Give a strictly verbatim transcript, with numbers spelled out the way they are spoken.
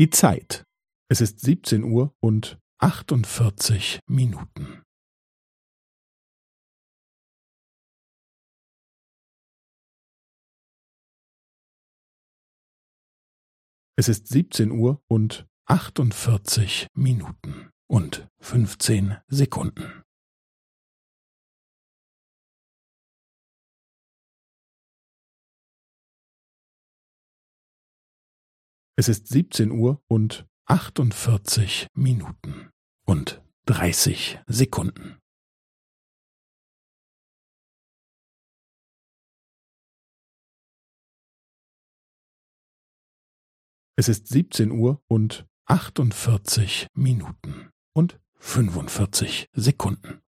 Die Zeit. Es ist siebzehn Uhr und achtundvierzig Minuten. Es ist siebzehn Uhr und achtundvierzig Minuten und fünfzehn Sekunden. Es ist siebzehn Uhr und achtundvierzig Minuten und dreißig Sekunden. Es ist siebzehn Uhr und achtundvierzig Minuten und fünfundvierzig Sekunden.